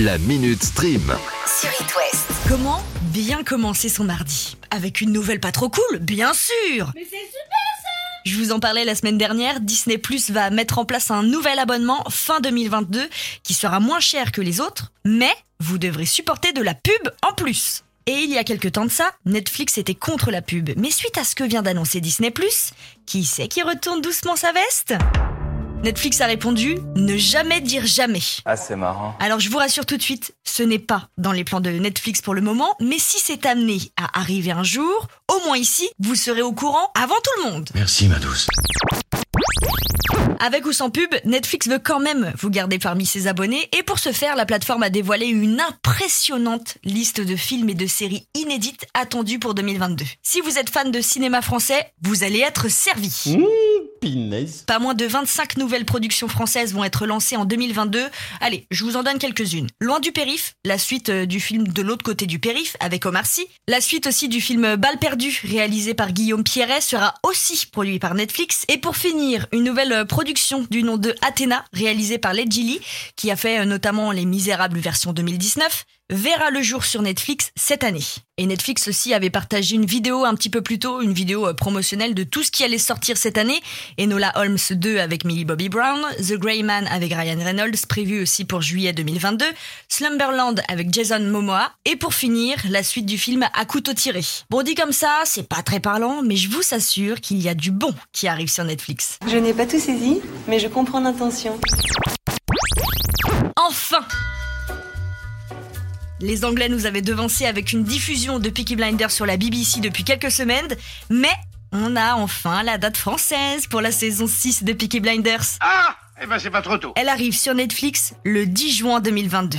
La Minute Stream. Sur It West. Comment bien commencer son mardi? Avec une nouvelle pas trop cool, bien sûr. Mais c'est super! Je vous en parlais la semaine dernière, Disney Plus va mettre en place un nouvel abonnement fin 2022 qui sera moins cher que les autres, mais vous devrez supporter de la pub en plus. Et il y a quelques temps de ça, Netflix était contre la pub, mais suite à ce que vient d'annoncer Disney Plus, qui c'est qui retourne doucement sa veste ? Netflix a répondu « Ne jamais dire jamais ». Ah, c'est marrant. Alors je vous rassure tout de suite, ce n'est pas dans les plans de Netflix pour le moment, mais si c'est amené à arriver un jour, au moins ici, vous serez au courant avant tout le monde. Merci ma douce. Avec ou sans pub, Netflix veut quand même vous garder parmi ses abonnés et pour ce faire, la plateforme a dévoilé une impressionnante liste de films et de séries inédites attendues pour 2022. Si vous êtes fan de cinéma français, vous allez être servi. Pas moins de 25 nouvelles productions françaises vont être lancées en 2022. Allez, je vous en donne quelques-unes. Loin du périph', la suite du film De l'autre côté du périph' avec Omar Sy. La suite aussi du film Balles perdues, réalisé par Guillaume Pierret, sera aussi produit par Netflix. Et pour finir, une nouvelle production du nom de Athéna, réalisée par Ledjili, qui a fait notamment Les misérables version 2019. Verra le jour sur Netflix cette année. Et Netflix aussi avait partagé une vidéo un petit peu plus tôt, une vidéo promotionnelle de tout ce qui allait sortir cette année. Enola Holmes 2 avec Millie Bobby Brown, The Grey Man avec Ryan Reynolds, prévu aussi pour juillet 2022, Slumberland avec Jason Momoa, et pour finir, la suite du film À couteau tiré. Bon, dit comme ça, c'est pas très parlant, mais je vous assure qu'il y a du bon qui arrive sur Netflix. Je n'ai pas tout saisi, mais je comprends l'intention. Enfin! Les Anglais nous avaient devancés avec une diffusion de Peaky Blinders sur la BBC depuis quelques semaines, mais on a enfin la date française pour la saison 6 de Peaky Blinders. Ah, eh ben c'est pas trop tôt. Elle arrive sur Netflix le 10 juin 2022.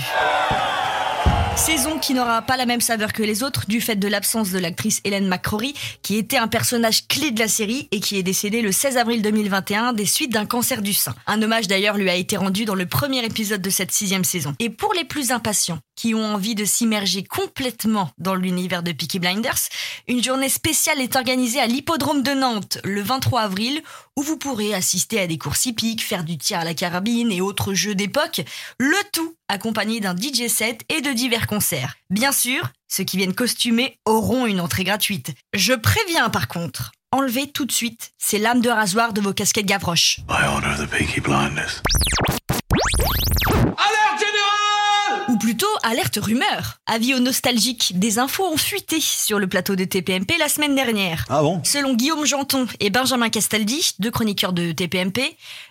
Saison qui n'aura pas la même saveur que les autres du fait de l'absence de l'actrice Hélène McCrory, qui était un personnage clé de la série et qui est décédée le 16 avril 2021 des suites d'un cancer du sein. Un hommage d'ailleurs lui a été rendu dans le premier épisode de cette 6e saison. Et pour les plus impatients, qui ont envie de s'immerger complètement dans l'univers de Peaky Blinders, une journée spéciale est organisée à l'hippodrome de Nantes le 23 avril, où vous pourrez assister à des courses hippiques, faire du tir à la carabine et autres jeux d'époque, le tout accompagné d'un DJ set et de divers concerts. Bien sûr, ceux qui viennent costumer auront une entrée gratuite. Je préviens par contre, enlevez tout de suite ces lames de rasoir de vos casquettes Gavroche. I honor the Peaky Blinders. Ou plutôt, alerte rumeur. Avis aux nostalgiques, des infos ont fuité sur le plateau de TPMP la semaine dernière. Ah bon ? Selon Guillaume Janton et Benjamin Castaldi, deux chroniqueurs de TPMP,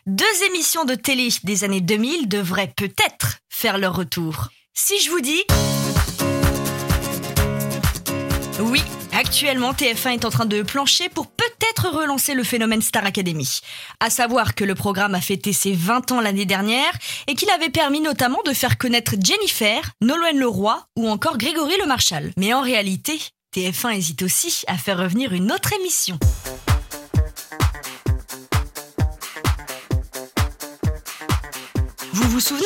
deux émissions de télé des années 2000 devraient peut-être faire leur retour. Si je vous dis... Oui, actuellement, TF1 est en train de plancher pour peut-être relancer le phénomène Star Academy. À savoir que le programme a fêté ses 20 ans l'année dernière et qu'il avait permis notamment de faire connaître Jennifer, Nolwenn Leroy ou encore Grégory Lemarchal. Mais en réalité, TF1 hésite aussi à faire revenir une autre émission. Vous vous souvenez ?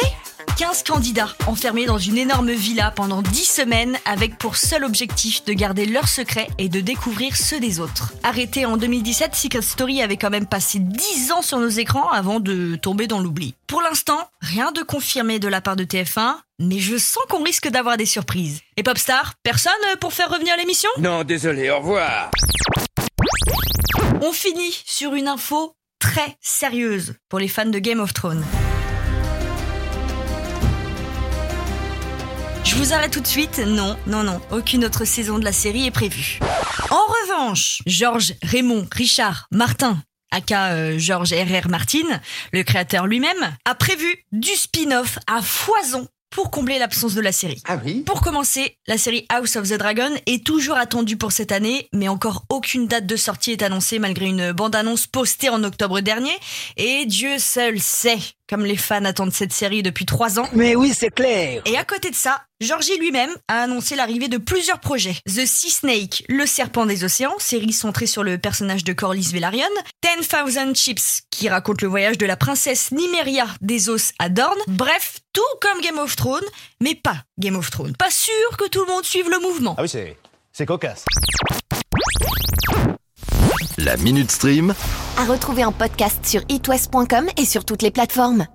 15 candidats enfermés dans une énorme villa pendant 10 semaines avec pour seul objectif de garder leurs secrets et de découvrir ceux des autres. Arrêté en 2017, Secret Story avait quand même passé 10 ans sur nos écrans avant de tomber dans l'oubli. Pour l'instant, rien de confirmé de la part de TF1, mais je sens qu'on risque d'avoir des surprises. Et Popstar, personne pour faire revenir l'émission ? Non, désolé, au revoir. On finit sur une info très sérieuse pour les fans de Game of Thrones. Je vous arrête tout de suite, non, aucune autre saison de la série est prévue. En revanche, Georges, Raymond, Richard, Martin, aka George R.R. Martin, le créateur lui-même, a prévu du spin-off à foison pour combler l'absence de la série. Ah oui ? Pour commencer, la série House of the Dragon est toujours attendue pour cette année, mais encore aucune date de sortie est annoncée malgré une bande-annonce postée en octobre dernier, et Dieu seul sait comme les fans attendent cette série depuis 3 ans. Mais oui, c'est clair. Et à côté de ça, Georgie lui-même a annoncé l'arrivée de plusieurs projets. The Sea Snake, le serpent des océans, série centrée sur le personnage de Corlys Velaryon. 10,000 Chips, qui raconte le voyage de la princesse Nymeria des os à Dorne. Bref, tout comme Game of Thrones, mais pas Game of Thrones. Pas sûr que tout le monde suive le mouvement. Ah oui, c'est cocasse. La Minute Stream. À retrouver en podcast sur itwest.com et sur toutes les plateformes.